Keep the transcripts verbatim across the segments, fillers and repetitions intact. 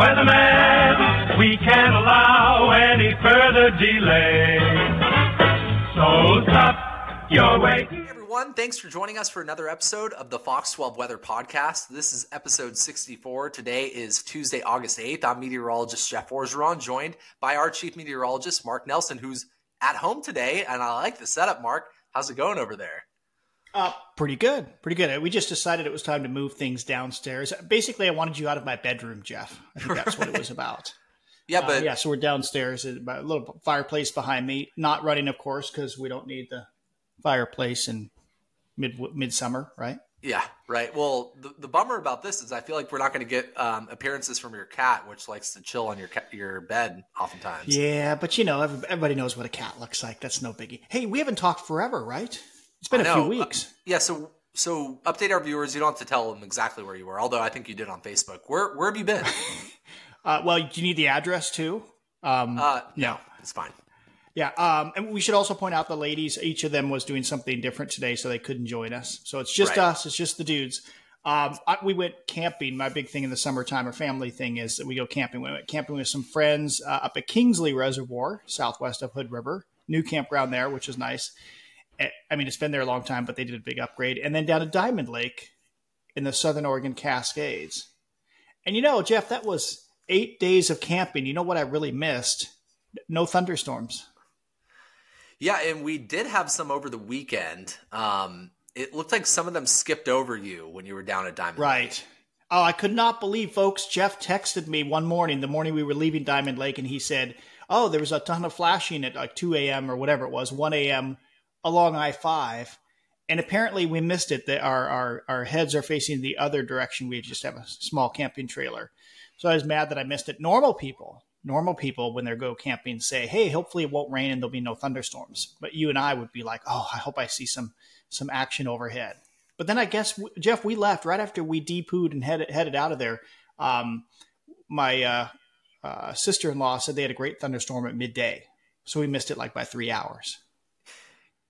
Weatherman, we can't allow any further delay. So stop your waiting. Hey everyone, thanks for joining us for another episode of the Fox twelve Weather Podcast. This is episode sixty-four. Today is Tuesday, August eighth. I'm meteorologist Jeff Orgeron, joined by our chief meteorologist, Mark Nelson, who's at home today. And I like the setup, Mark. How's it going over there? Uh, pretty good. Pretty good. We just decided it was time to move things downstairs. Basically, I wanted you out of my bedroom, Jeff. I think that's right. What it was about. Yeah, but... Uh, yeah, so we're downstairs, a little fireplace behind me. Not running, of course, because we don't need the fireplace in mid midsummer, right? Yeah, right. Well, the, the bummer about this is I feel like we're not going to get um, appearances from your cat, which likes to chill on your your bed oftentimes. Yeah, but you know, everybody knows what a cat looks like. That's no biggie. Hey, we haven't talked forever, right? It's been a few weeks. Uh, yeah, so so update our viewers. You don't have to tell them exactly where you were, although I think you did on Facebook. Where where have you been? uh, well, do you need the address too? Um, uh, no, it's fine. Yeah, um, and we should also point out the ladies, each of them was doing something different today, so they couldn't join us. So it's just right. us. It's just the dudes. Um, I, we went camping. My big thing in the summertime, our family thing, is that we go camping. We went camping with some friends uh, up at Kingsley Reservoir, southwest of Hood River. New campground there, which is nice. I mean, it's been there a long time, but they did a big upgrade. And then down at Diamond Lake in the Southern Oregon Cascades. And, you know, Jeff, that was eight days of camping. You know what I really missed? No thunderstorms. Yeah, and we did have some over the weekend. Um, it looked like some of them skipped over you when you were down at Diamond Lake. Right. Oh, I could not believe, folks. Jeff texted me one morning, the morning we were leaving Diamond Lake, and he said, oh, there was a ton of flashing at like two a.m. or whatever it was, one a.m., along I five, and apparently we missed it. That our, our our heads are facing the other direction. We just have a small camping trailer, so I was mad that I missed it. Normal people, normal people, when they go camping, say, "Hey, hopefully it won't rain and there'll be no thunderstorms." But you and I would be like, "Oh, I hope I see some some action overhead." But then I guess Jeff, we left right after we de-pooed and headed headed out of there. Um, my uh, uh, sister-in-law said they had a great thunderstorm at midday, so we missed it like by three hours.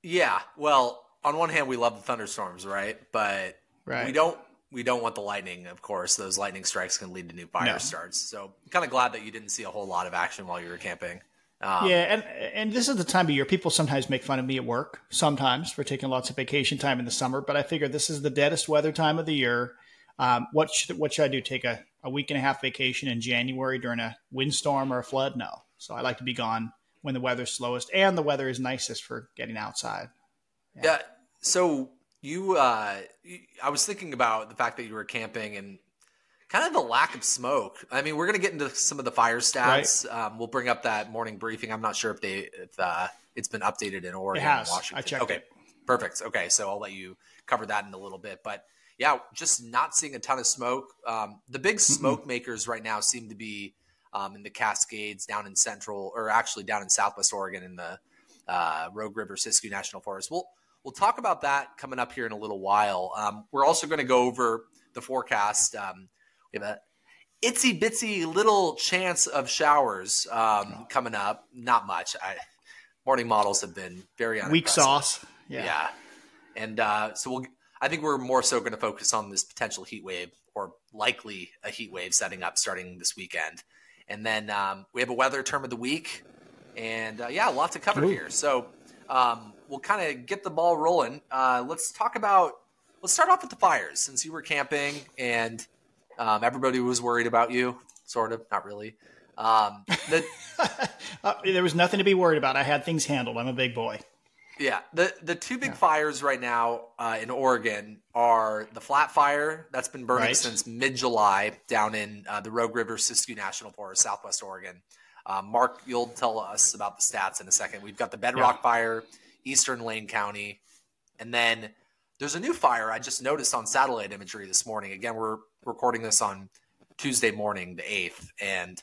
Yeah, well, on one hand, we love the thunderstorms, right? But right. we don't we don't want the lightning, of course. Those lightning strikes can lead to new fire no. starts. So kind of glad that you didn't see a whole lot of action while you were camping. Um, yeah, and and this is the time of year. People sometimes make fun of me at work, sometimes, for taking lots of vacation time in the summer. But I figure this is the deadest weather time of the year. Um, what, should, what should I do, take a, a week and a half vacation in January during a windstorm or a flood? No. So I like to be gone when the weather's slowest and the weather is nicest for getting outside. Yeah. yeah so you, uh, I was thinking about the fact that you were camping and kind of the lack of smoke. I mean, we're going to get into some of the fire stats. Right. Um, we'll bring up that morning briefing. I'm not sure if they, if, uh, it's been updated in Oregon. It has. And Washington. I checked okay. it. Perfect. Okay. So I'll let you cover that in a little bit, but yeah, just not seeing a ton of smoke. Um, the big smoke mm-hmm. makers right now seem to be, Um, in the Cascades down in central, or actually down in Southwest Oregon in the uh, Rogue River-Siskiyou National Forest. We'll we'll talk about that coming up here in a little while. Um, we're also going to go over the forecast. Um, we have a itsy bitsy little chance of showers um, coming up. Not much. I, morning models have been very unimpressive. Weak sauce. Yeah, yeah. And uh, so we'll. I think we're more so going to focus on this potential heat wave, or likely a heat wave setting up starting this weekend. And then um, we have a weather term of the week. And, uh, yeah, a lot to cover Ooh. here. So um, we'll kind of get the ball rolling. Uh, let's talk about – let's start off with the fires, since you were camping and um, everybody was worried about you, sort of, not really. Um, the, uh, there was nothing to be worried about. I had things handled. I'm a big boy. Yeah. The, the two big yeah. fires right now uh, in Oregon are the Flat Fire that's been burning right. since mid-July down in uh, the Rogue River-Siskiyou National Forest, Southwest Oregon. Uh, Mark, you'll tell us about the stats in a second. We've got the Bedrock yeah. Fire, eastern Lane County. And then there's a new fire I just noticed on satellite imagery this morning. Again, we're recording this on Tuesday morning, the eighth, and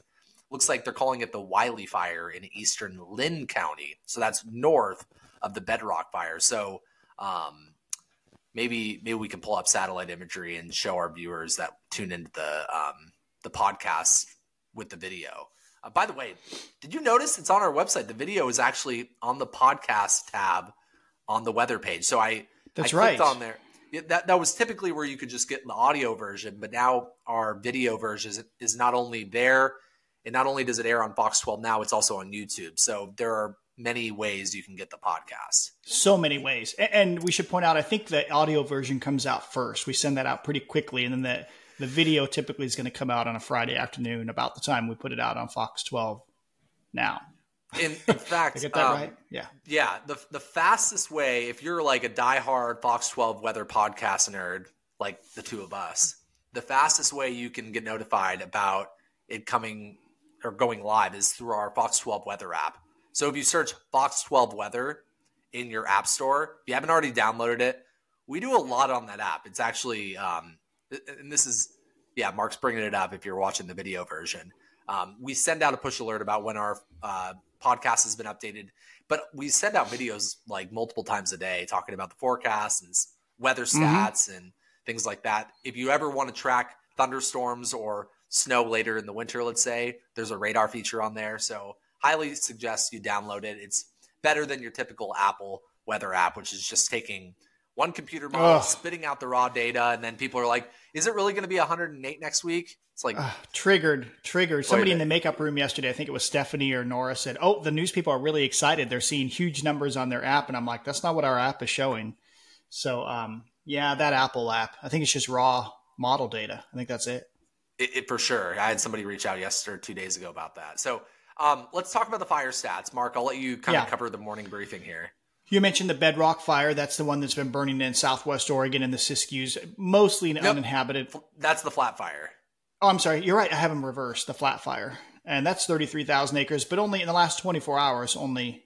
looks like they're calling it the Wiley Fire in eastern Lynn County. So that's north of the Bedrock Fire. So um, maybe maybe we can pull up satellite imagery and show our viewers that tune into the um, the podcast with the video. Uh, by the way, did you notice it's on our website? The video is actually on the podcast tab on the weather page. So I, That's I clicked right. on there. it, that that was typically where you could just get an audio version, but now our video version is, is not only there, and not only does it air on Fox twelve now, it's also on YouTube. So there are many ways you can get the podcast. So many ways. And we should point out, I think the audio version comes out first. We send that out pretty quickly. And then the, the video typically is going to come out on a Friday afternoon, about the time we put it out on Fox twelve now. In, in fact, I get that um, right? Yeah. Yeah. The, the fastest way, if you're like a diehard Fox twelve weather podcast nerd, like the two of us, the fastest way you can get notified about it coming or going live is through our Fox twelve weather app. So if you search Fox twelve weather in your app store, if you haven't already downloaded it, we do a lot on that app. It's actually, um, and this is, yeah, Mark's bringing it up if you're watching the video version. Um, we send out a push alert about when our uh, podcast has been updated, but we send out videos like multiple times a day talking about the forecast and weather stats mm-hmm. and things like that. If you ever want to track thunderstorms or snow later in the winter, let's say, there's a radar feature on there. So highly suggest you download it. It's better than your typical Apple weather app, which is just taking one computer model, Ugh. spitting out the raw data. And then people are like, is it really going to be one hundred eight next week? It's like uh, triggered, triggered. Somebody in the makeup room yesterday, I think it was Stephanie or Nora, said, oh, the news people are really excited. They're seeing huge numbers on their app. And I'm like, that's not what our app is showing. So um, yeah, that Apple app, I think it's just raw model data. I think that's it. It, it for sure. I had somebody reach out yesterday, two days ago about that. So um, let's talk about the fire stats. Mark, I'll let you kind yeah. of cover the morning briefing here. You mentioned the Bedrock Fire. That's the one that's been burning in Southwest Oregon and the Siskiyous, mostly in nope. uninhabited. That's the Flat Fire. Oh, I'm sorry. You're right. I have them reversed, the Flat Fire. And that's thirty-three thousand acres, but only in the last twenty-four hours, only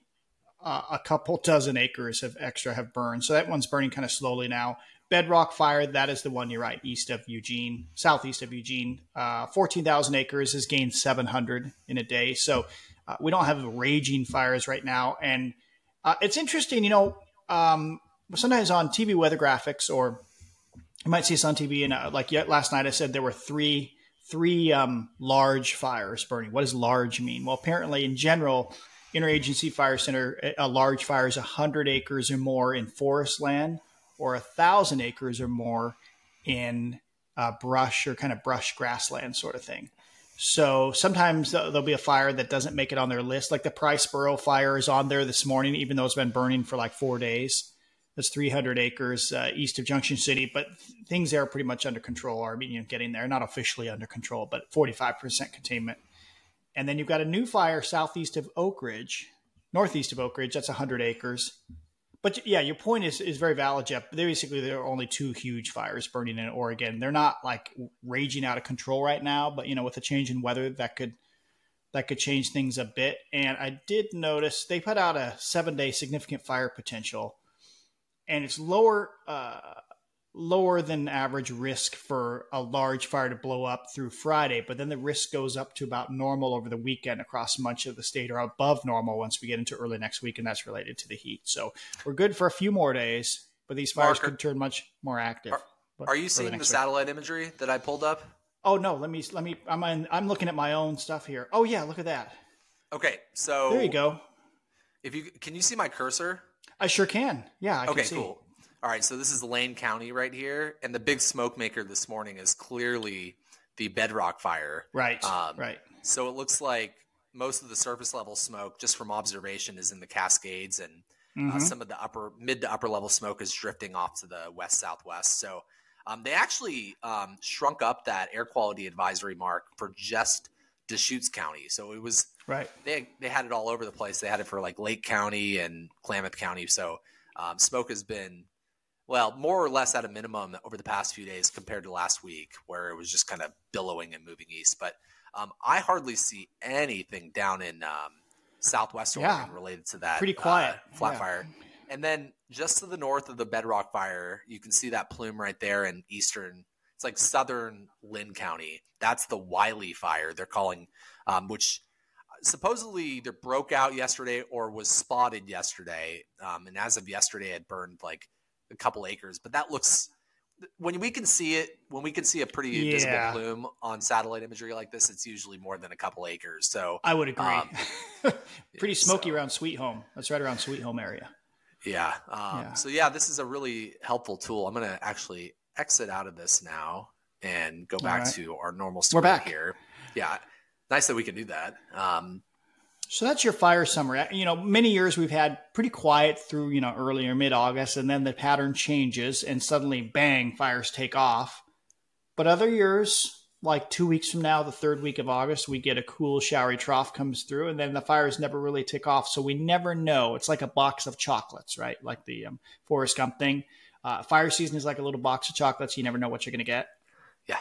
uh, a couple dozen acres of extra have burned. So that one's burning kind of slowly now. Bedrock Fire, that is the one, you're right, east of Eugene, southeast of Eugene. Uh, fourteen thousand acres has gained seven hundred in a day. So uh, we don't have raging fires right now. And uh, it's interesting, you know, um, sometimes on T V weather graphics, or you might see us on T V, and uh, like last night I said there were three, three um, large fires burning. What does large mean? Well, apparently in general, Interagency Fire Center, a large fire is one hundred acres or more in forest land, or a thousand acres or more in uh, brush or kind of brush grassland sort of thing. So sometimes there'll be a fire that doesn't make it on their list. Like the Priceboro Fire is on there this morning, even though it's been burning for like four days. That's three hundred acres uh, east of Junction City, but th- things there are pretty much under control, or, I mean, you know, getting there, not officially under control, but forty-five percent containment. And then you've got a new fire southeast of Oak Ridge, northeast of Oak Ridge. That's one hundred acres. But yeah, your point is, is very valid, Jeff. They're basically, there are only two huge fires burning in Oregon. They're not like raging out of control right now, but you know, with a change in weather, that could that could change things a bit. And I did notice they put out a seven day significant fire potential, and it's lower uh, lower than average risk for a large fire to blow up through Friday. But then the risk goes up to about normal over the weekend across much of the state, or above normal once we get into early next week. And that's related to the heat. So we're good for a few more days, but these fires Mark, could turn much more active. Are, are you seeing the satellite week. imagery that I pulled up? Oh, no. Let me, let me, I'm, in, I'm looking at my own stuff here. Oh yeah. Look at that. Okay. So there you go. If you, can you see my cursor? I sure can. Yeah. I okay, can see. Cool. All right, so this is Lane County right here, and the big smoke maker this morning is clearly the Bedrock Fire. Right, um, right. So it looks like most of the surface level smoke, just from observation, is in the Cascades, and mm-hmm. uh, some of the upper, mid to upper level smoke is drifting off to the west southwest. So um, they actually um, shrunk up that air quality advisory mark for just Deschutes County. So it was right. They they had it all over the place. They had it for like Lake County and Klamath County. So um, smoke has been. Well, more or less at a minimum over the past few days compared to last week, where it was just kind of billowing and moving east. But um, I hardly see anything down in um, Southwest Oregon yeah. related to that. Pretty quiet. Uh, flat yeah. fire. And then just to the north of the Bedrock Fire, you can see that plume right there in eastern, it's like southern Lynn County. That's the Wiley Fire, they're calling, um, which supposedly either broke out yesterday or was spotted yesterday. Um, and as of yesterday, it burned like a couple acres, but that looks, when we can see it, when we can see a pretty yeah. visible plume on satellite imagery like this, it's usually more than a couple acres. So I would agree. Um, pretty smoky so. around Sweet Home. That's right around Sweet Home area. Yeah. Um, yeah. So yeah, this is a really helpful tool. I'm going to actually exit out of this now and go back right. to our normal screen. We're back here. Yeah. Nice that we can do that. Um, so that's your fire summary. You know, many years we've had pretty quiet through, you know, early or mid-August, and then the pattern changes and suddenly, bang, fires take off. But other years, like two weeks from now, the third week of August, we get a cool showery trough comes through, and then the fires never really tick off. So we never know. It's like a box of chocolates, right? Like the um, Forrest Gump thing. Uh, fire season is like a little box of chocolates. You never know what you're going to get. Yeah.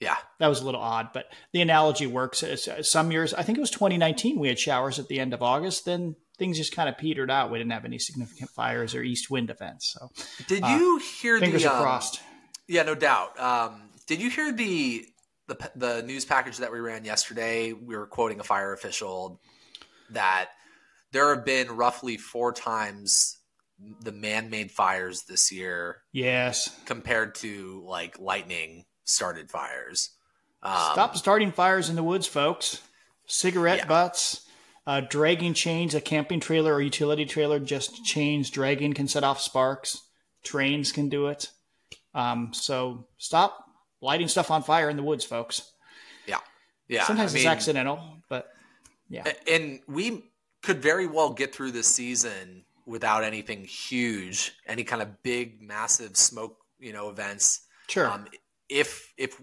Yeah. That was a little odd, but the analogy works. Some years, I think it was twenty nineteen, we had showers at the end of August. Then things just kind of petered out. We didn't have any significant fires or east wind events. So did you uh, hear fingers the... Fingers um, crossed. Yeah, no doubt. Um, did you hear the, the the news package that we ran yesterday? We were quoting a fire official that there have been roughly four times the man-made fires this year. Yes. Compared to like lightning started fires. Um, Stop starting fires in the woods, folks. Cigarette yeah. butts, uh, dragging chains, a camping trailer or utility trailer, just chains dragging can set off sparks. Trains can do it. Um, so stop lighting stuff on fire in the woods, folks. Yeah. Yeah. Sometimes I it's mean, accidental, but yeah. And we could very well get through this season without anything huge, any kind of big, massive smoke, you know, events. Sure. Um, If if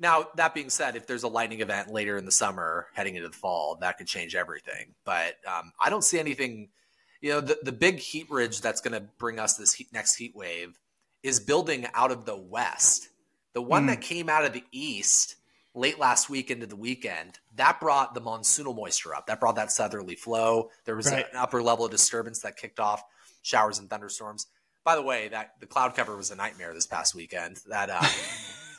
now that being said, if there's a lightning event later in the summer, heading into the fall, that could change everything. But um, I don't see anything. You know, the the big heat ridge that's going to bring us this heat, next heat wave is building out of the west. The one mm. that came out of the east late last week into the weekend, that brought the monsoonal moisture up. That brought that southerly flow. There was right. an upper level of disturbance that kicked off showers and thunderstorms. By the way, that the cloud cover was a nightmare this past weekend. That uh,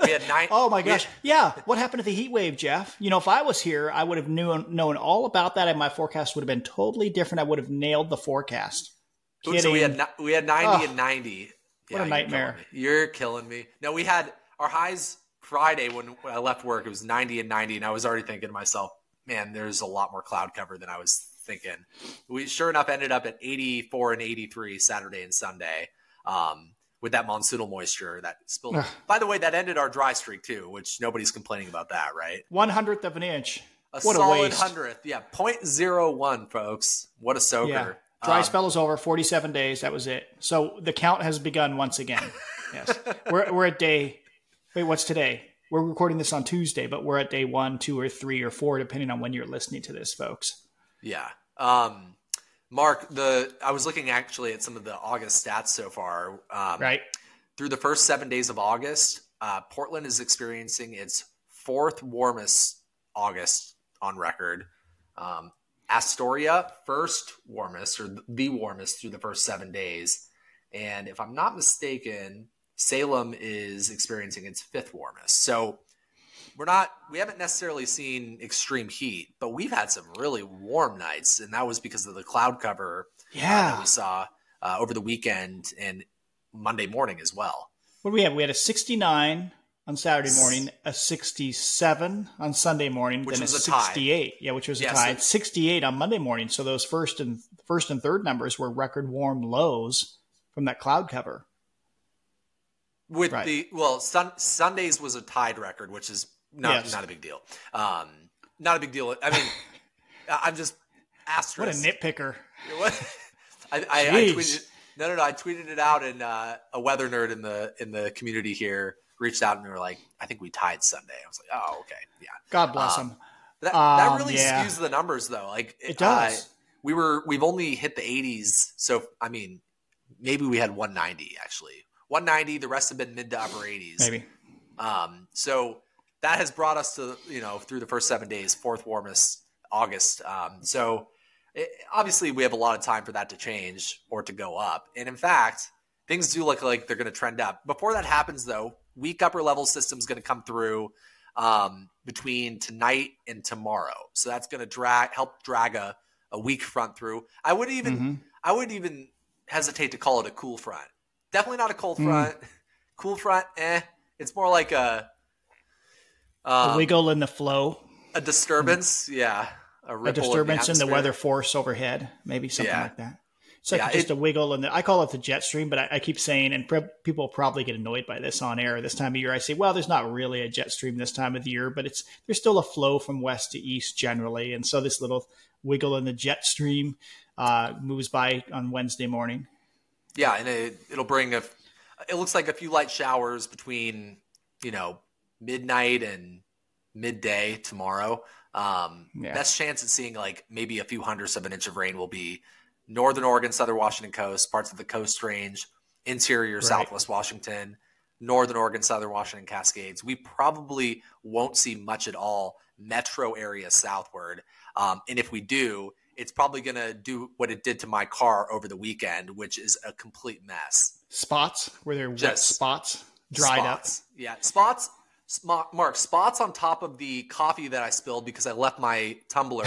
we had nine. oh my gosh! Yeah, what happened to the heat wave, Jeff? You know, if I was here, I would have known known all about that, and my forecast would have been totally different. I would have nailed the forecast. Kidding. So we had we had ninety oh, and ninety. Yeah, what a nightmare! You're killing me. You're killing me. No, we had our highs Friday when I left work. It was ninety and ninety, and I was already thinking to myself, "Man, there's a lot more cloud cover than I was." Thinking we sure enough ended up at eighty-four and eighty-three Saturday and Sunday um, with that monsoonal moisture that spilled. Ugh. By the way, that ended our dry streak too, which nobody's complaining about that, right? One hundredth of an inch. A what solid a waste. Hundredth. Yeah. zero point zero one, folks. What a soaker. Yeah. Dry um, spell is over. forty-seven days. That was it. So the count has begun once again. Yes. We're, we're at day. Wait, what's today? We're recording this on Tuesday, but we're at day one, two, or three, or four, depending on when you're listening to this, folks. Yeah. Um, Mark, the, I was looking actually at some of the August stats so far, um, right. Through the first seven days of August, uh, Portland is experiencing its fourth warmest August on record. Um, Astoria first warmest or the warmest through the first seven days. And if I'm not mistaken, Salem is experiencing its fifth warmest. So We're not, we haven't necessarily seen extreme heat, but we've had some really warm nights. And that was because of the cloud cover yeah. uh, that we saw uh, over the weekend and Monday morning as well. What do we have? We had a sixty-nine on Saturday morning, a sixty-seven on Sunday morning, which then was a sixty-eight. Tie. Yeah, which was a yeah, tie. So sixty-eight on Monday morning. So those first and first and third numbers were record warm lows from that cloud cover. With right. the, well, sun, Sundays was a tied record, which is, Not yes. not a big deal. Um, not a big deal. I mean, I'm just asterisk. What a nitpicker. What? I, I, I tweeted no, no, no. I tweeted it out, and uh, a weather nerd in the in the community here reached out and we were like, "I think we tied Sunday." I was like, "Oh, okay, yeah." God bless um, him. That, that really um, yeah. skews the numbers, though. Like it does. Uh, we were we've only hit the eighties, so I mean, maybe we had one ninety actually. one ninety. The rest have been mid to upper eighties. Maybe. Um. So. That has brought us to, you know, through the first seven days, fourth warmest August. Um, so it, obviously we have a lot of time for that to change or to go up. And in fact, things do look like they're going to trend up. Before that happens, though, weak upper level system is going to come through um, between tonight and tomorrow. So that's going to drag help drag a, a weak front through. I would even mm-hmm. I would even hesitate to call it a cool front. Definitely not a cold front. Mm. Cool front, eh? It's more like a Um, a wiggle in the flow, a disturbance, yeah, a, ripple a disturbance in the, in the weather force overhead, maybe something yeah. like that. It's like yeah, just it, a wiggle. And I call it the jet stream, but I, I keep saying, and pre- people probably get annoyed by this on air this time of year. I say, well, there's not really a jet stream this time of the year, but it's there's still a flow from west to east generally. And so this little wiggle in the jet stream uh, moves by on Wednesday morning. Yeah, and it, it'll bring a – it looks like a few light showers between, you know, midnight and midday tomorrow. Um, yeah. Best chance at seeing like maybe a few hundredths of an inch of rain will be northern Oregon, southern Washington coast, parts of the coast range, interior, right. Southwest Washington, northern Oregon, southern Washington Cascades. We probably won't see much at all metro area southward. Um, and if we do, it's probably going to do what it did to my car over the weekend, which is a complete mess. Spots where there were wet spots, dried spots. up. Yeah, spots. Mark, spots on top of the coffee that I spilled because I left my tumbler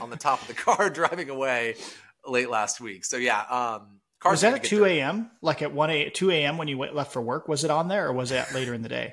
on the top of the car driving away late last week. So yeah, um, cars was that at two a.m. Like at one a.m. two a.m. when you went, left for work? Was it on there or was it later in the day?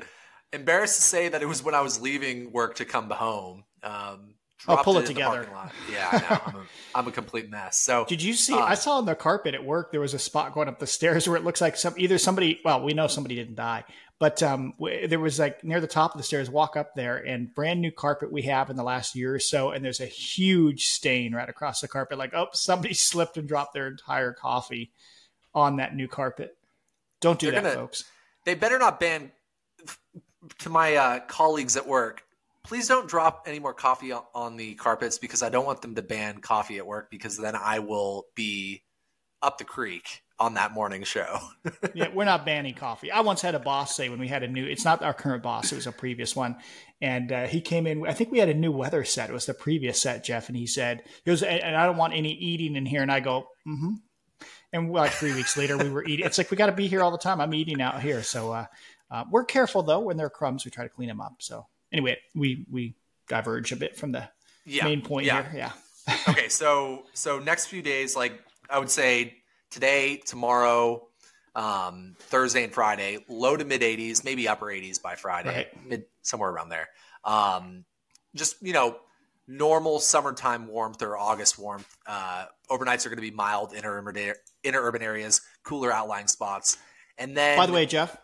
Embarrassed to say that it was when I was leaving work to come home. Um, I'll pull it, it together. Yeah, I know. I'm, a, I'm a complete mess. So did you see? Um, I saw on the carpet at work there was a spot going up the stairs where it looks like some either somebody. Well, we know somebody didn't die. But um, there was like near the top of the stairs, walk up there and brand new carpet we have in the last year or so. And there's a huge stain right across the carpet. Like, oh, somebody slipped and dropped their entire coffee on that new carpet. Don't do They're that, gonna, folks. They better not ban to my uh, colleagues at work. Please don't drop any more coffee on the carpets because I don't want them to ban coffee at work because then I will be up the creek on that morning show. Yeah, we're not banning coffee. I once had a boss say when we had a new, it's not our current boss, it was a previous one. And uh, he came in, I think we had a new weather set. It was the previous set, Jeff. And he said, he was, and I don't want any eating in here. And I go, mm-hmm. And like three weeks later, we were eating. It's like, we got to be here all the time. I'm eating out here. So uh, uh, we're careful though. When there are crumbs, we try to clean them up. So anyway, we, we diverge a bit from the yeah, main point yeah. here. Yeah. Okay. So, so next few days, like I would say, today, tomorrow, um, Thursday and Friday, low to mid eighties, maybe upper eighties by Friday, right. mid somewhere around there. Um, just, you know, normal summertime warmth or August warmth. Uh, overnights are going to be mild interurban, interurban areas, cooler outlying spots. And then, by the way, Jeff,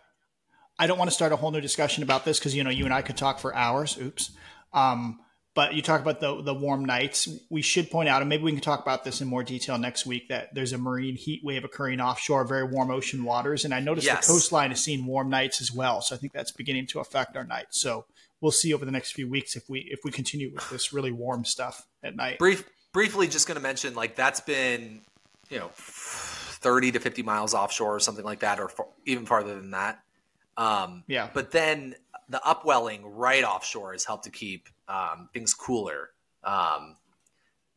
I don't want to start a whole new discussion about this because, you know, you and I could talk for hours. Oops. Um, But you talk about the the warm nights. We should point out, and maybe we can talk about this in more detail next week, that there's a marine heat wave occurring offshore, very warm ocean waters. And I noticed yes. the coastline is seeing warm nights as well. So I think that's beginning to affect our nights. So we'll see over the next few weeks if we if we continue with this really warm stuff at night. Brief, briefly, just going to mention, like that's been, you know, thirty to fifty miles offshore or something like that, or far, even farther than that. Um, yeah. But then the upwelling right offshore has helped to keep um, things cooler. Um,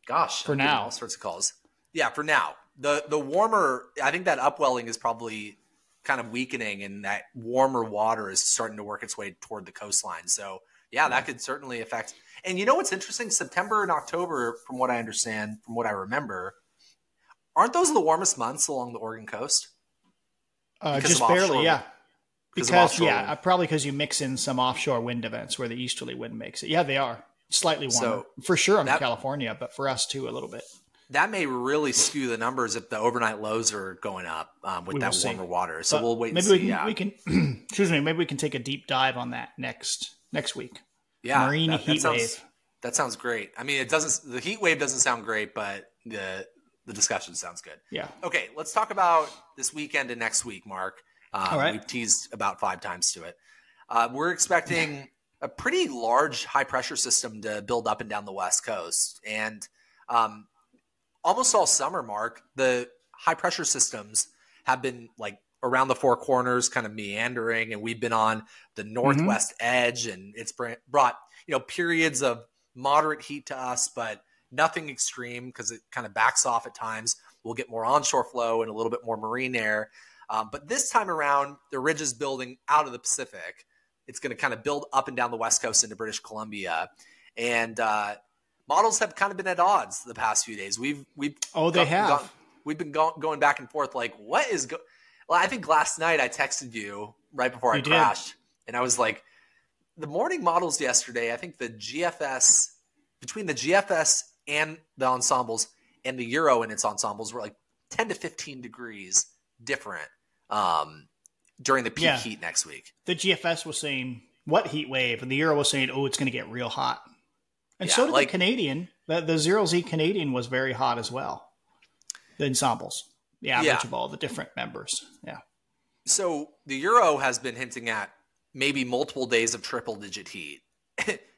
gosh, for I'm now, all sorts of calls. Yeah, for now, the the warmer. I think that upwelling is probably kind of weakening, and that warmer water is starting to work its way toward the coastline. So, yeah, mm-hmm. that could certainly affect. And you know what's interesting? September and October, from what I understand, from what I remember, aren't those the warmest months along the Oregon coast? Uh, just barely, yeah. Because, yeah, wind. probably because you mix in some offshore wind events where the easterly wind makes it. Yeah, they are slightly warmer. So for sure in California, but for us too, a little bit. That may really skew the numbers if the overnight lows are going up um, with we that warmer see. water. So but we'll wait and see. Maybe we can, yeah. we can excuse me, maybe we can take a deep dive on that next next week. Yeah. Marine that, that heat sounds, wave. That sounds great. I mean, it doesn't. The heat wave doesn't sound great, but the the discussion sounds good. Yeah. Okay, let's talk about this weekend and next week, Mark. Um, All right. We've teased about five times to it. Uh, we're expecting a pretty large high-pressure system to build up and down the West Coast. And um, almost all summer, Mark, the high-pressure systems have been like around the Four Corners, kind of meandering, and we've been on the northwest mm-hmm. edge, and it's brought you know periods of moderate heat to us, but nothing extreme because it kind of backs off at times. We'll get more onshore flow and a little bit more marine air. Um, but this time around, the ridge is building out of the Pacific. It's going to kind of build up and down the West Coast into British Columbia. And uh, models have kind of been at odds the past few days. We've we've oh they go- have gone, we've been go- going back and forth. Like what is? Go- well, I think last night I texted you right before I you crashed, did. and I was like, the morning models yesterday. I think the G F S between the G F S and the ensembles and the Euro and its ensembles were like ten to fifteen degrees different um, during the peak yeah. heat next week. The G F S was saying what heat wave, and the Euro was saying, oh, it's going to get real hot. And yeah, so did like, the Canadian. The, the Zero Z Canadian was very hot as well. The ensembles, the average yeah. of all the different members. Yeah. So the Euro has been hinting at maybe multiple days of triple digit heat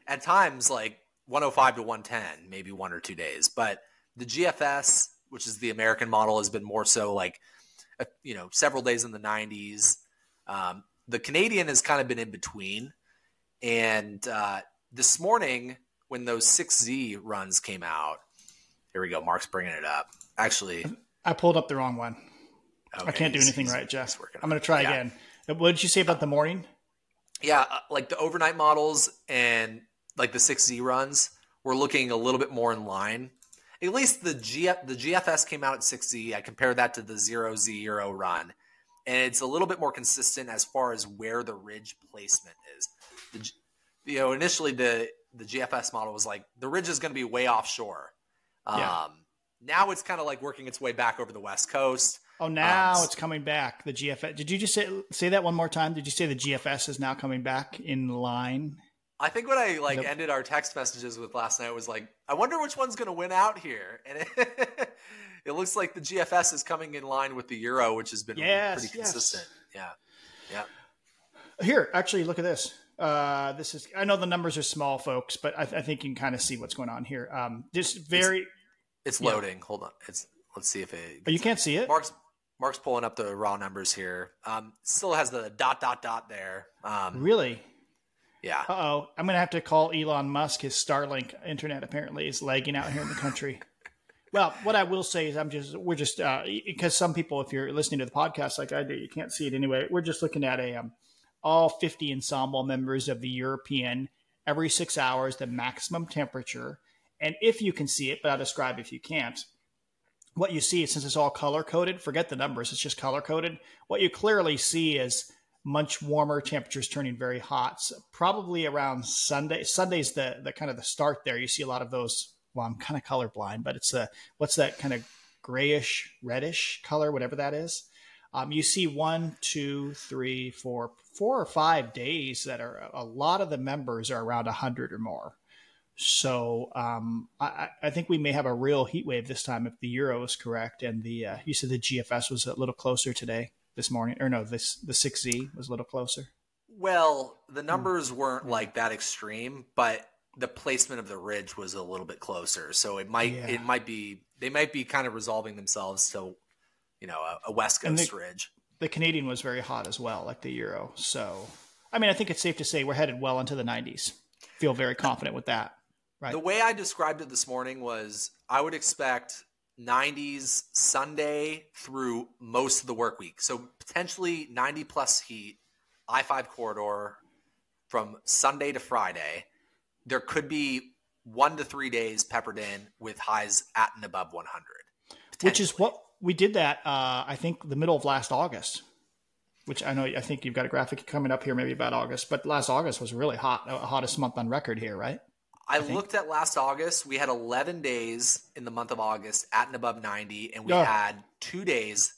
at times, like one oh five to one ten, maybe one or two days. But the G F S, which is the American model, has been more so like, you know, several days in the nineties. Um, the Canadian has kind of been in between. And uh, this morning when those six Z runs came out, here we go. Mark's bringing it up. Actually, I pulled up the wrong one. Okay, I can't do anything right, Jeff. I'm going to try yeah. again. What did you say about the morning? Yeah, like the overnight models and like the six Z runs, we're looking a little bit more in line. At least the G the G F S came out at six Z. I compared that to the zero Z zero run, and it's a little bit more consistent as far as where the ridge placement is. The, you know, initially the the G F S model was like the ridge is going to be way offshore. Um, yeah. Now it's kind of like working its way back over the West Coast. Oh, now um, it's coming back. The G F S. Did you just say say that one more time? Did you say the G F S is now coming back in line? I think what I like the, ended our text messages with last night was like, I wonder which one's going to win out here. And it, it looks like the G F S is coming in line with the Euro, which has been yes, pretty consistent. Yes. Yeah. Yeah. Here, actually, look at this. Uh, this is, I know the numbers are small, folks, but I, I think you can kind of see what's going on here. Um, this very. It's, it's loading. Yeah. Hold on. It's, let's see if it. But you can't see it. Mark's. Mark's pulling up the raw numbers here. Um, still has the dot, dot, dot there. Um, really? Yeah. Uh-oh. I'm going to have to call Elon Musk. His Starlink internet apparently is lagging out here in the country. Well, what I will say is I'm just, we're just, uh, because some people, if you're listening to the podcast like I do, you can't see it anyway. We're just looking at a um, all fifty ensemble members of the European every six hours, the maximum temperature. And if you can see it, but I'll describe if you can't. What you see, since it's all color-coded, forget the numbers, it's just color-coded. What you clearly see is much warmer temperatures turning very hot. So probably around Sunday. Sunday's the, the kind of the start there. You see a lot of those, well, I'm kind of colorblind, but it's the, what's that kind of grayish, reddish color, whatever that is. Um, you see one, two, three, four, four or five days that are, a lot of the members are around one hundred or more. So um, I, I think we may have a real heat wave this time if the Euro is correct. And the uh, you said the G F S was a little closer today, this morning. Or no, this the six Z was a little closer. Well, the numbers weren't like that extreme, but the placement of the ridge was a little bit closer. So it might yeah. it might be – they might be kind of resolving themselves to, you know, a, a West Coast the, ridge. The Canadian was very hot as well, like the Euro. So, I mean, I think it's safe to say we're headed well into the nineties. Feel very confident with that. Right. The way I described it this morning was I would expect nineties Sunday through most of the work week. So potentially ninety plus heat, I five corridor from Sunday to Friday. There could be one to three days peppered in with highs at and above one hundred. Which is what we did that, uh, I think, the middle of last August, which I know I think you've got a graphic coming up here maybe about August. But last August was really hot, the hottest month on record here, right? I, I looked at last August. We had eleven days in the month of August at and above ninety, and we yeah. had two days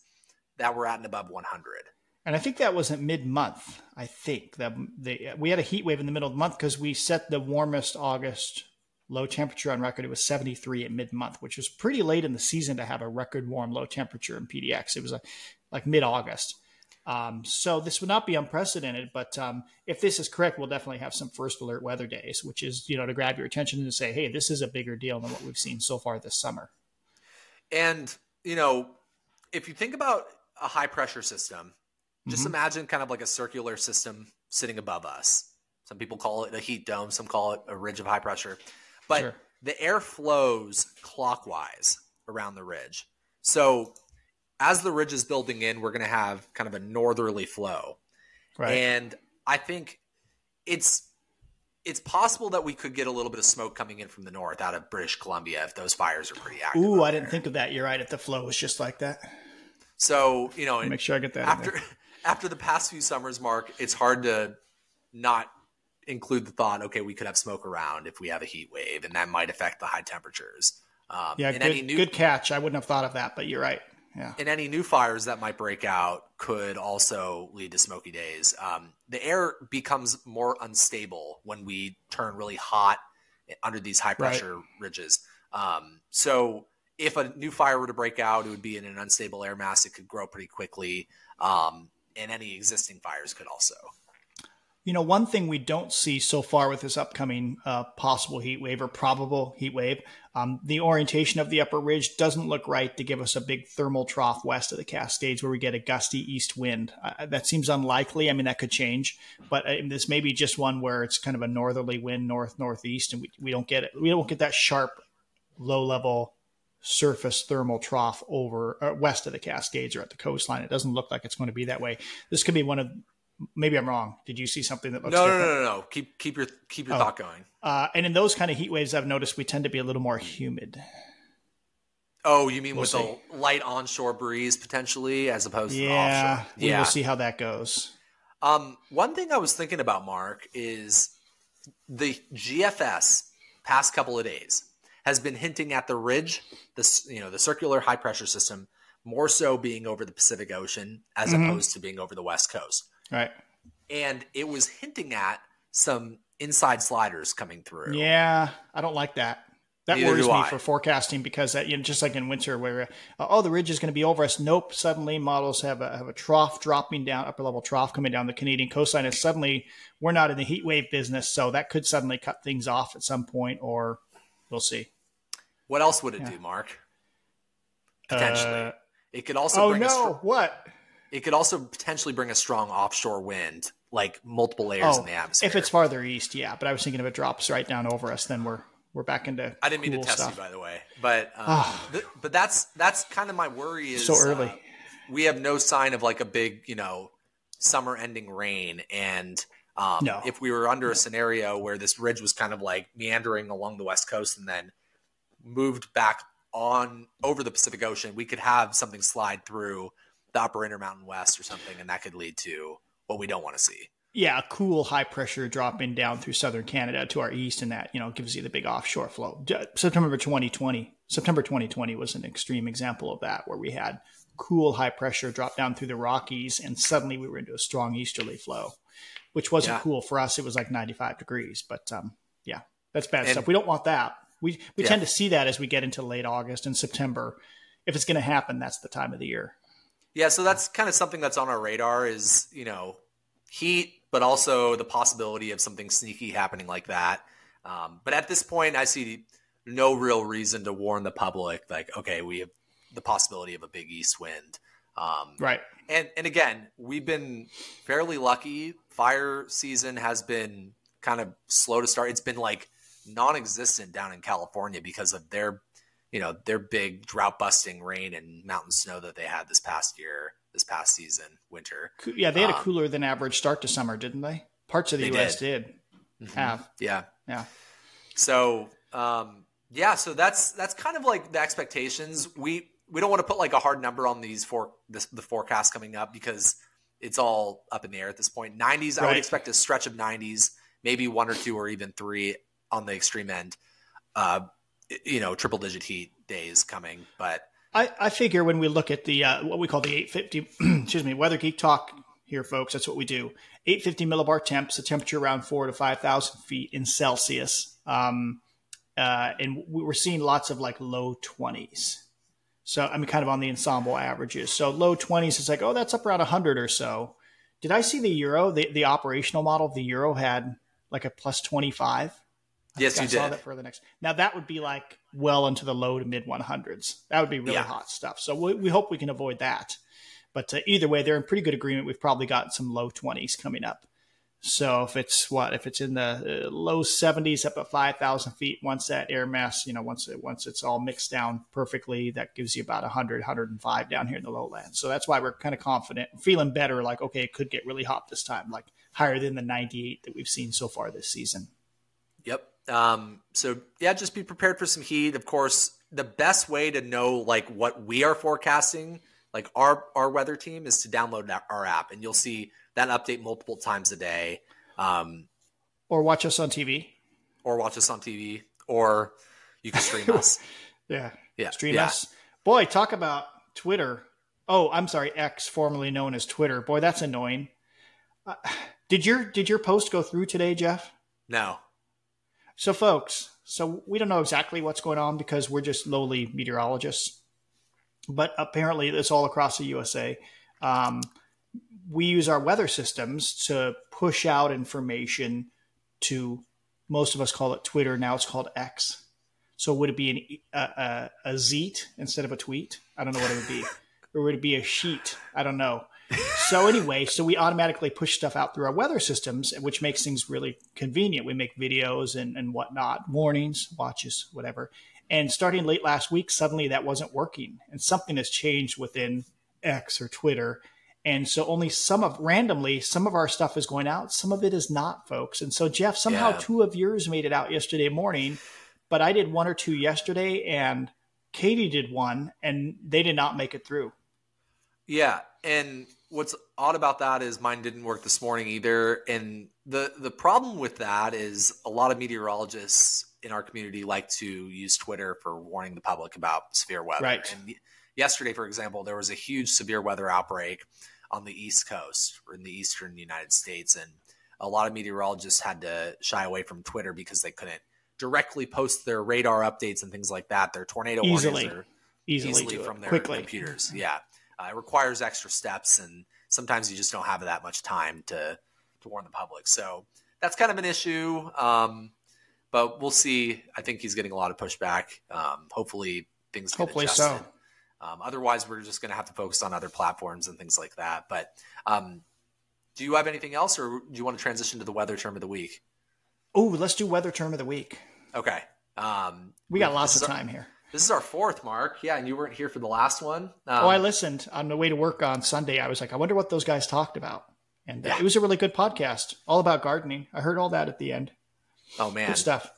that were at and above one hundred. And I think that was at mid-month, I think. The, the, we had a heat wave in the middle of the month because we set the warmest August low temperature on record. It was seventy-three at mid-month, which was pretty late in the season to have a record warm low temperature in P D X. It was a, like mid-August. Um, so this would not be unprecedented, but, um, if this is correct, we'll definitely have some first alert weather days, which is, you know, to grab your attention and say, hey, this is a bigger deal than what we've seen so far this summer. And, you know, if you think about a high pressure system, just mm-hmm. imagine kind of like a circular system sitting above us. Some people call it a heat dome. Some call it a ridge of high pressure, but sure. the air flows clockwise around the ridge. So as the ridge is building in, we're going to have kind of a northerly flow. Right. And I think it's it's possible that we could get a little bit of smoke coming in from the north out of British Columbia if those fires are pretty active. Ooh, I there. didn't think of that. You're right. If the flow was just like that. So, you know, make sure I get that after, in there. After the past few summers, Mark, it's hard to not include the thought, okay, we could have smoke around if we have a heat wave, and that might affect the high temperatures. Um, yeah, good, any new- good catch. I wouldn't have thought of that, but you're right. Yeah. And any new fires that might break out could also lead to smoky days. Um, the air becomes more unstable when we turn really hot under these high pressure right. ridges. Um, so if a new fire were to break out, it would be in an unstable air mass. It could grow pretty quickly. Um, and any existing fires could also. You know, one thing we don't see so far with this upcoming uh, possible heat wave or probable heat wave, um, the orientation of the upper ridge doesn't look right to give us a big thermal trough west of the Cascades where we get a gusty east wind. Uh, that seems unlikely. I mean, that could change, but uh, this may be just one where it's kind of a northerly wind, north, northeast, and we, we don't get it. We don't get that sharp, low-level surface thermal trough over uh, west of the Cascades or at the coastline. It doesn't look like it's going to be that way. This could be one of... Maybe I'm wrong. Did you see something that looks no, different? No, no, no, no. Keep, keep your, keep your oh. thought going. Uh, and in those kind of heat waves, I've noticed we tend to be a little more humid. Oh, you mean we'll with see. a light onshore breeze potentially as opposed to yeah, offshore? Yeah. We'll see how that goes. Um, one thing I was thinking about, Mark, is the G F S past couple of days has been hinting at the ridge, this, you know, the circular high pressure system more so being over the Pacific Ocean as mm-hmm. opposed to being over the West Coast. Right. And it was hinting at some inside sliders coming through. Yeah. I don't like that. That Neither worries me I. for forecasting because that, you know, just like in winter where, uh, oh, the ridge is going to be over us. Nope. Suddenly models have a, have a trough dropping down, upper level trough coming down the Canadian coastline. And suddenly we're not in the heat wave business. So that could suddenly cut things off at some point, or we'll see. What else would it yeah. do, Mark? Potentially. Uh, it could also oh, bring no. us. Oh, no. What? It could also potentially bring a strong offshore wind, like multiple layers oh, in the atmosphere. If it's farther east, yeah. But I was thinking if it drops right down over us, then we're we're back into. I didn't cool mean to test stuff. you, by the way, but um, oh. th- but that's that's kind of my worry. Is so early. Uh, we have no sign of like a big, you know, summer-ending rain, and um, no. if we were under a scenario where this ridge was kind of like meandering along the west coast and then moved back on over the Pacific Ocean, we could have something slide through the upper Intermountain West or something, and that could lead to what we don't want to see. Yeah, a cool high pressure dropping down through southern Canada to our east, and that, you know, gives you the big offshore flow. September twenty twenty. September twenty twenty was an extreme example of that, where we had cool high pressure drop down through the Rockies, and suddenly we were into a strong easterly flow, which wasn't yeah. cool for us. It was like ninety-five degrees, but um, yeah, that's bad and, stuff. We don't want that. We we yeah. tend to see that as we get into late August and September. If it's going to happen, that's the time of the year. Yeah, so that's kind of something that's on our radar is, you know, heat, but also the possibility of something sneaky happening like that. Um, but at this point, I see no real reason to warn the public, like, okay, we have the possibility of a big east wind. Um, right. And, and again, we've been fairly lucky. Fire season has been kind of slow to start. It's been like non-existent down in California because of their you know, their big drought busting rain and mountain snow that they had this past year, this past season, winter. Yeah. They had um, a cooler than average start to summer, didn't they? Parts of the U S did, did mm-hmm. have. Yeah. Yeah. So, um, yeah, so that's, that's kind of like the expectations. We, we don't want to put like a hard number on these for this, the forecast coming up because it's all up in the air at this point. nineties, right. I would expect a stretch of nineties, maybe one or two or even three on the extreme end, uh, you know, triple digit heat days coming, but I, I figure when we look at the, uh, what we call the eight fifty, excuse me, Weather Geek Talk here, folks, that's what we do. eight fifty millibar temps, a temperature around four to five thousand feet in Celsius. Um, uh, and we were seeing lots of like low twenties. So I mean, kind of on the ensemble averages. So low twenties, it's like, oh, that's up around a hundred or so. Did I see the Euro, the, the operational model of the Euro had like a plus twenty-five? I yes, you I did. Saw that for the next. Now that would be like well into the low to mid one hundreds. That would be really yeah. hot stuff. So we, we hope we can avoid that. But uh, either way, they're in pretty good agreement. We've probably got some low twenties coming up. So if it's what if it's in the uh, low seventies up at five thousand feet, once that air mass, you know, once it, once it's all mixed down perfectly, that gives you about one hundred, one hundred five down here in the lowlands. So that's why we're kind of confident, feeling better. Like okay, it could get really hot this time, like higher than the ninety-eight that we've seen so far this season. Yep. Um, so yeah, just be prepared for some heat. Of course, the best way to know like what we are forecasting, like our, our weather team, is to download our app, and you'll see that update multiple times a day. Um, or watch us on T V or watch us on T V, or you can stream us. Yeah. Yeah. Stream yeah. us. Boy, talk about Twitter. Oh, I'm sorry, X, formerly known as Twitter. Boy, that's annoying. Uh, did your did your post go through today, Jeff? No. So, folks, so we don't know exactly what's going on because we're just lowly meteorologists. But apparently, it's all across the U S A. Um, we use our weather systems to push out information to, most of us call it Twitter. Now it's called X. So would it be an, a, a, a zeet instead of a tweet? I don't know what it would be. Or would it be a sheet? I don't know. So anyway, so we automatically push stuff out through our weather systems, which makes things really convenient. We make videos and, and whatnot, warnings, watches, whatever. And starting late last week, suddenly that wasn't working. And something has changed within X or Twitter. And so only some of, randomly, some of our stuff is going out. Some of it is not, folks. And so, Jeff, somehow yeah. two of yours made it out yesterday morning, but I did one or two yesterday, and Katie did one, and they did not make it through. Yeah, and what's odd about that is mine didn't work this morning either. And the the problem with that is a lot of meteorologists in our community like to use Twitter for warning the public about severe weather. Right. And yesterday, for example, there was a huge severe weather outbreak on the East Coast or in the eastern United States. And a lot of meteorologists had to shy away from Twitter because they couldn't directly post their radar updates and things like that. Their tornado easily, warnings are easily, easily from their quickly. computers. Yeah. Uh, it requires extra steps, and sometimes you just don't have that much time to, to warn the public. So that's kind of an issue, um, but we'll see. I think he's getting a lot of pushback. Um, hopefully things get hopefully adjusted. So. Um, otherwise, we're just going to have to focus on other platforms and things like that. But um, do you have anything else, or do you want to transition to the weather term of the week? Oh, let's do weather term of the week. Okay. Um, we got lots of time our, here. This is our fourth, Mark. Yeah, and you weren't here for the last one. Um, oh, I listened on the way to work on Sunday. I was like, I wonder what those guys talked about. And uh, yeah. it was a really good podcast, all about gardening. I heard all that at the end. Oh, man. Good stuff.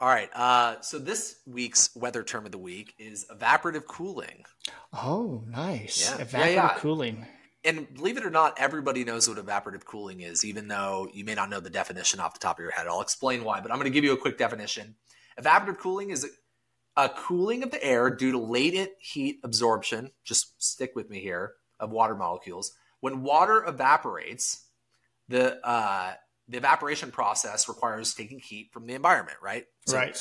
All right. Uh, so this week's weather term of the week is evaporative cooling. Oh, nice. Yeah. Evaporative yeah, yeah. cooling. And believe it or not, everybody knows what evaporative cooling is, even though you may not know the definition off the top of your head. I'll explain why, but I'm going to give you a quick definition. Evaporative cooling is a cooling of the air due to latent heat absorption, just stick with me here, of water molecules. When water evaporates, the uh, the evaporation process requires taking heat from the environment, right? So right.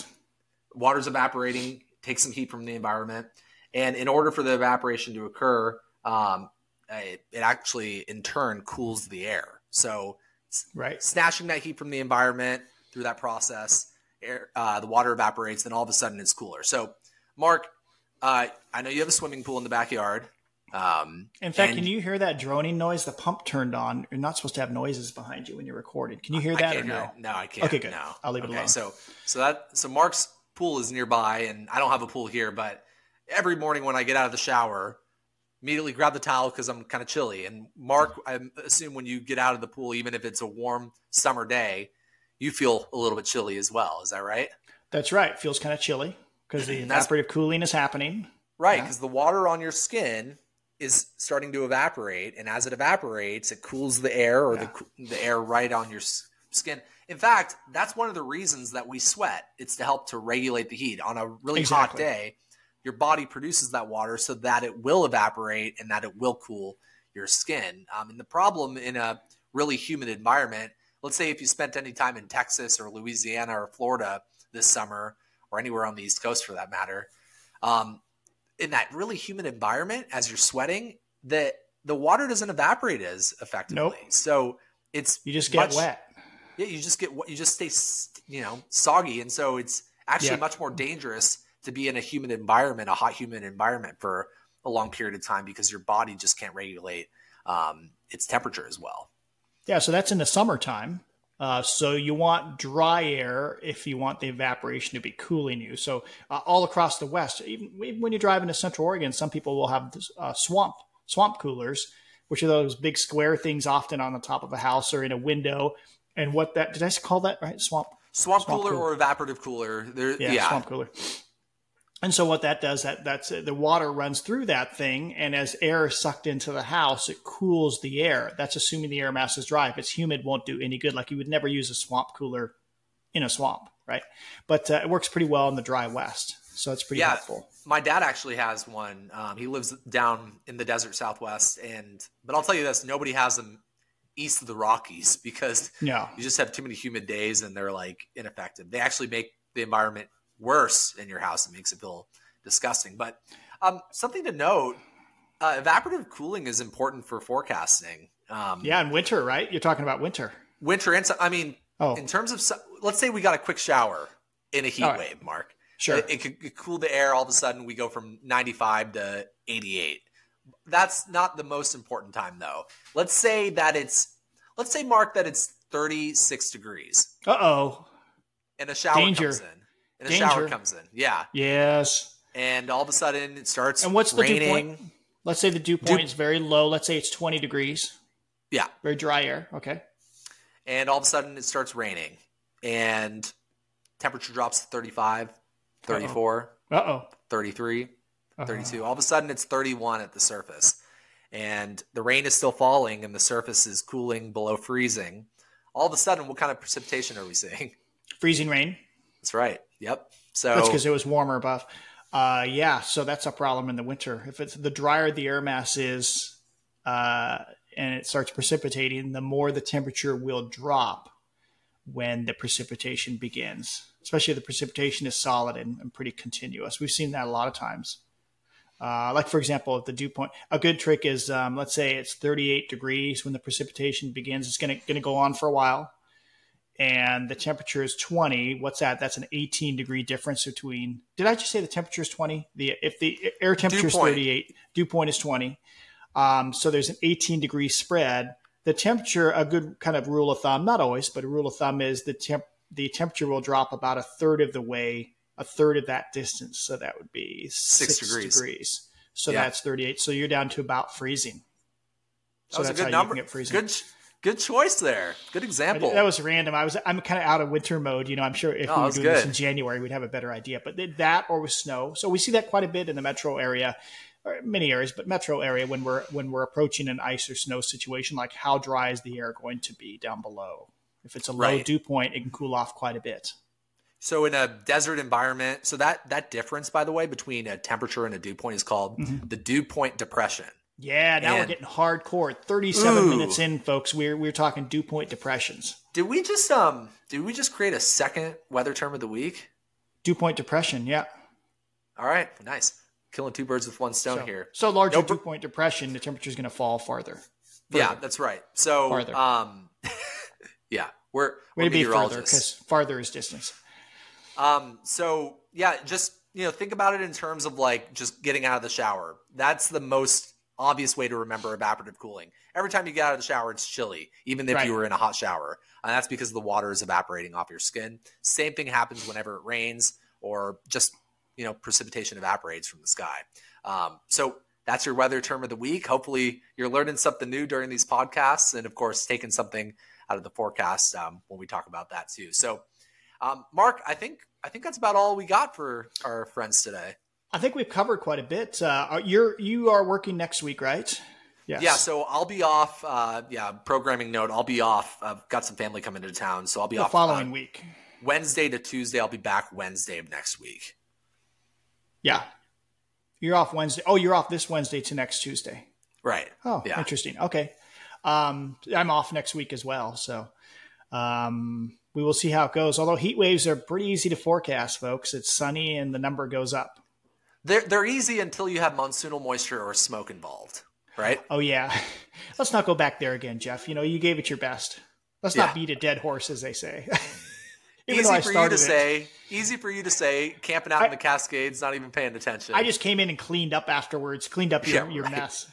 Water's evaporating, takes some heat from the environment. And in order for the evaporation to occur, um, it, it actually in turn cools the air. So right. snatching that heat from the environment through that process, air, uh, the water evaporates, then all of a sudden it's cooler. So Mark, uh, I know you have a swimming pool in the backyard. Um, in fact, and, can you hear that droning noise? The pump turned on. You're not supposed to have noises behind you when you're recording. Can you hear that? Or no? Hear no, I can't. Okay, good. No. I'll leave it okay, alone. So, so that, so Mark's pool is nearby, and I don't have a pool here, but every morning when I get out of the shower, immediately grab the towel because I'm kind of chilly. And Mark, I assume when you get out of the pool, even if it's a warm summer day, you feel a little bit chilly as well. Is that right? That's right. It feels kind of chilly because the evaporative cooling is happening. Right. Because yeah. the water on your skin is starting to evaporate, and as it evaporates, it cools the air or yeah. the the air right on your skin. In fact, that's one of the reasons that we sweat. It's to help to regulate the heat. On a really exactly. hot day, your body produces that water so that it will evaporate and that it will cool your skin. Um, and the problem in a really humid environment, let's say if you spent any time in Texas or Louisiana or Florida this summer, or anywhere on the East Coast for that matter, um, in that really humid environment, as you're sweating, the the water doesn't evaporate as effectively. Nope. So it's you just get much, wet. Yeah, you just get you just stay you know soggy, and so it's actually yeah. much more dangerous to be in a humid environment, a hot humid environment for a long period of time because your body just can't regulate um, its temperature as well. Yeah, so that's in the summertime. Uh, so you want dry air if you want the evaporation to be cooling you. So uh, all across the West, even, even when you drive into Central Oregon, some people will have this, uh, swamp swamp coolers, which are those big square things often on the top of a house or in a window. And what that – did I call that right? Swamp Swamp, swamp cooler, cooler or evaporative cooler. There, yeah, yeah, swamp cooler. And so what that does, that that's the water runs through that thing, and as air is sucked into the house, it cools the air. That's assuming the air mass is dry. If it's humid, it won't do any good. Like you would never use a swamp cooler in a swamp, right? But uh, it works pretty well in the dry West. So that's pretty yeah, helpful. My dad actually has one. Um, he lives down in the desert Southwest. And, but I'll tell you this, nobody has them east of the Rockies because yeah. you just have too many humid days and they're like ineffective. They actually make the environment worse in your house. It makes it feel disgusting. But um, something to note, uh, evaporative cooling is important for forecasting. Um, yeah. In winter, right? You're talking about winter, winter. And so, I mean, oh. in terms of, let's say we got a quick shower in a heat right. wave, Mark. Sure. It, it could it cool the air. All of a sudden we go from ninety-five to eighty-eight. That's not the most important time though. Let's say that it's, let's say Mark, that it's thirty-six degrees. Uh-oh. And a shower Danger. comes in. And a Danger. shower comes in. Yeah. Yes. And all of a sudden it starts and what's raining. The dew point? Let's say the dew point dew- is very low. Let's say it's twenty degrees. Yeah. Very dry air. Okay. And all of a sudden it starts raining and temperature drops to thirty-five. thirty-four, uh-oh, thirty-three, uh-huh. thirty-two. All of a sudden it's thirty-one at the surface and the rain is still falling and the surface is cooling below freezing. All of a sudden, what kind of precipitation are we seeing? Freezing rain. That's right. Yep. So that's because it was warmer above. Uh, yeah. So that's a problem in the winter. If it's the drier the air mass is uh, and it starts precipitating, the more the temperature will drop when the precipitation begins, especially if the precipitation is solid and, and pretty continuous. We've seen that a lot of times. Uh, like, for example, if the dew point, a good trick is, um, let's say it's thirty-eight degrees when the precipitation begins. It's going to going to go on for a while. And the temperature is twenty. What's that? That's an eighteen degree difference between, did I just say the temperature is twenty? The If the air temperature is thirty-eight, dew point is twenty. Um, so there's an eighteen degree spread. The temperature, a good kind of rule of thumb, not always, but a rule of thumb is the temp the temperature will drop about a third of the way, a third of that distance. So that would be six, six degrees. degrees. So yeah. that's thirty-eight. So you're down to about freezing. So that was that's a good how number. You can get freezing. Good, good choice there. Good example. I, that was random. I was I'm kind of out of winter mode. You know, I'm sure if oh, we were doing good. this in January, we'd have a better idea. But that or with snow. So we see that quite a bit in the metro area. Many areas, but metro area, when we're when we're approaching an ice or snow situation, like how dry is the air going to be down below? If it's a low right. dew point, it can cool off quite a bit. So in a desert environment, so that that difference, by the way, between a temperature and a dew point is called mm-hmm. the dew point depression. Yeah, now and, we're getting hardcore. Thirty-seven ooh, minutes in, folks. We're we're talking dew point depressions. Did we just um? Did we just create a second weather term of the week? Dew point depression. Yeah. All right. Nice. Killing two birds with one stone so, here. So larger no, dew point depression, the temperature is going to fall farther. Further. Yeah, that's right. So, farther. um, yeah, we're, we're going to be farther because farther is distance. Um, so yeah, just, you know, think about it in terms of like just getting out of the shower. That's the most obvious way to remember evaporative cooling. Every time you get out of the shower, it's chilly, even if right. you were in a hot shower. And that's because the water is evaporating off your skin. Same thing happens whenever it rains or just you know, precipitation evaporates from the sky. Um, so that's your weather term of the week. Hopefully you're learning something new during these podcasts and, of course, taking something out of the forecast um, when we talk about that too. So, um, Mark, I think I think that's about all we got for our friends today. I think we've covered quite a bit. Uh, you're, you are working next week, right? Yes. Yeah, so I'll be off. Uh, yeah, programming note, I'll be off. I've got some family coming into town, so I'll be the off. The following uh, week. Wednesday to Tuesday. I'll be back Wednesday of next week. Yeah. You're off Wednesday. Oh, you're off this Wednesday to next Tuesday. Right. Oh, yeah. Interesting. Okay. Um, I'm off next week as well. So um, we will see how it goes. Although heat waves are pretty easy to forecast, folks. It's sunny and the number goes up. They're, they're easy until you have monsoonal moisture or smoke involved, right? Oh, yeah. Let's not go back there again, Jeff. You know, you gave it your best. Let's yeah. not beat a dead horse, as they say. Even easy for you to it. say, easy for you to say, camping out I, in the Cascades, not even paying attention. I just came in and cleaned up afterwards, cleaned up your, yeah, your right. mess.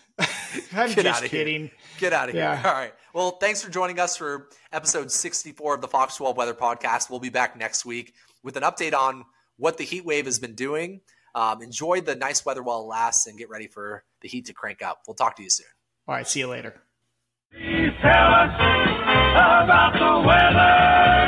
I'm Get just kidding. Here. Get out of yeah. here. All right. Well, thanks for joining us for episode sixty-four of the Fox twelve Weather Podcast. We'll be back next week with an update on what the heat wave has been doing. Um, enjoy the nice weather while it lasts and get ready for the heat to crank up. We'll talk to you soon. All right. See you later. Please tell us about the weather.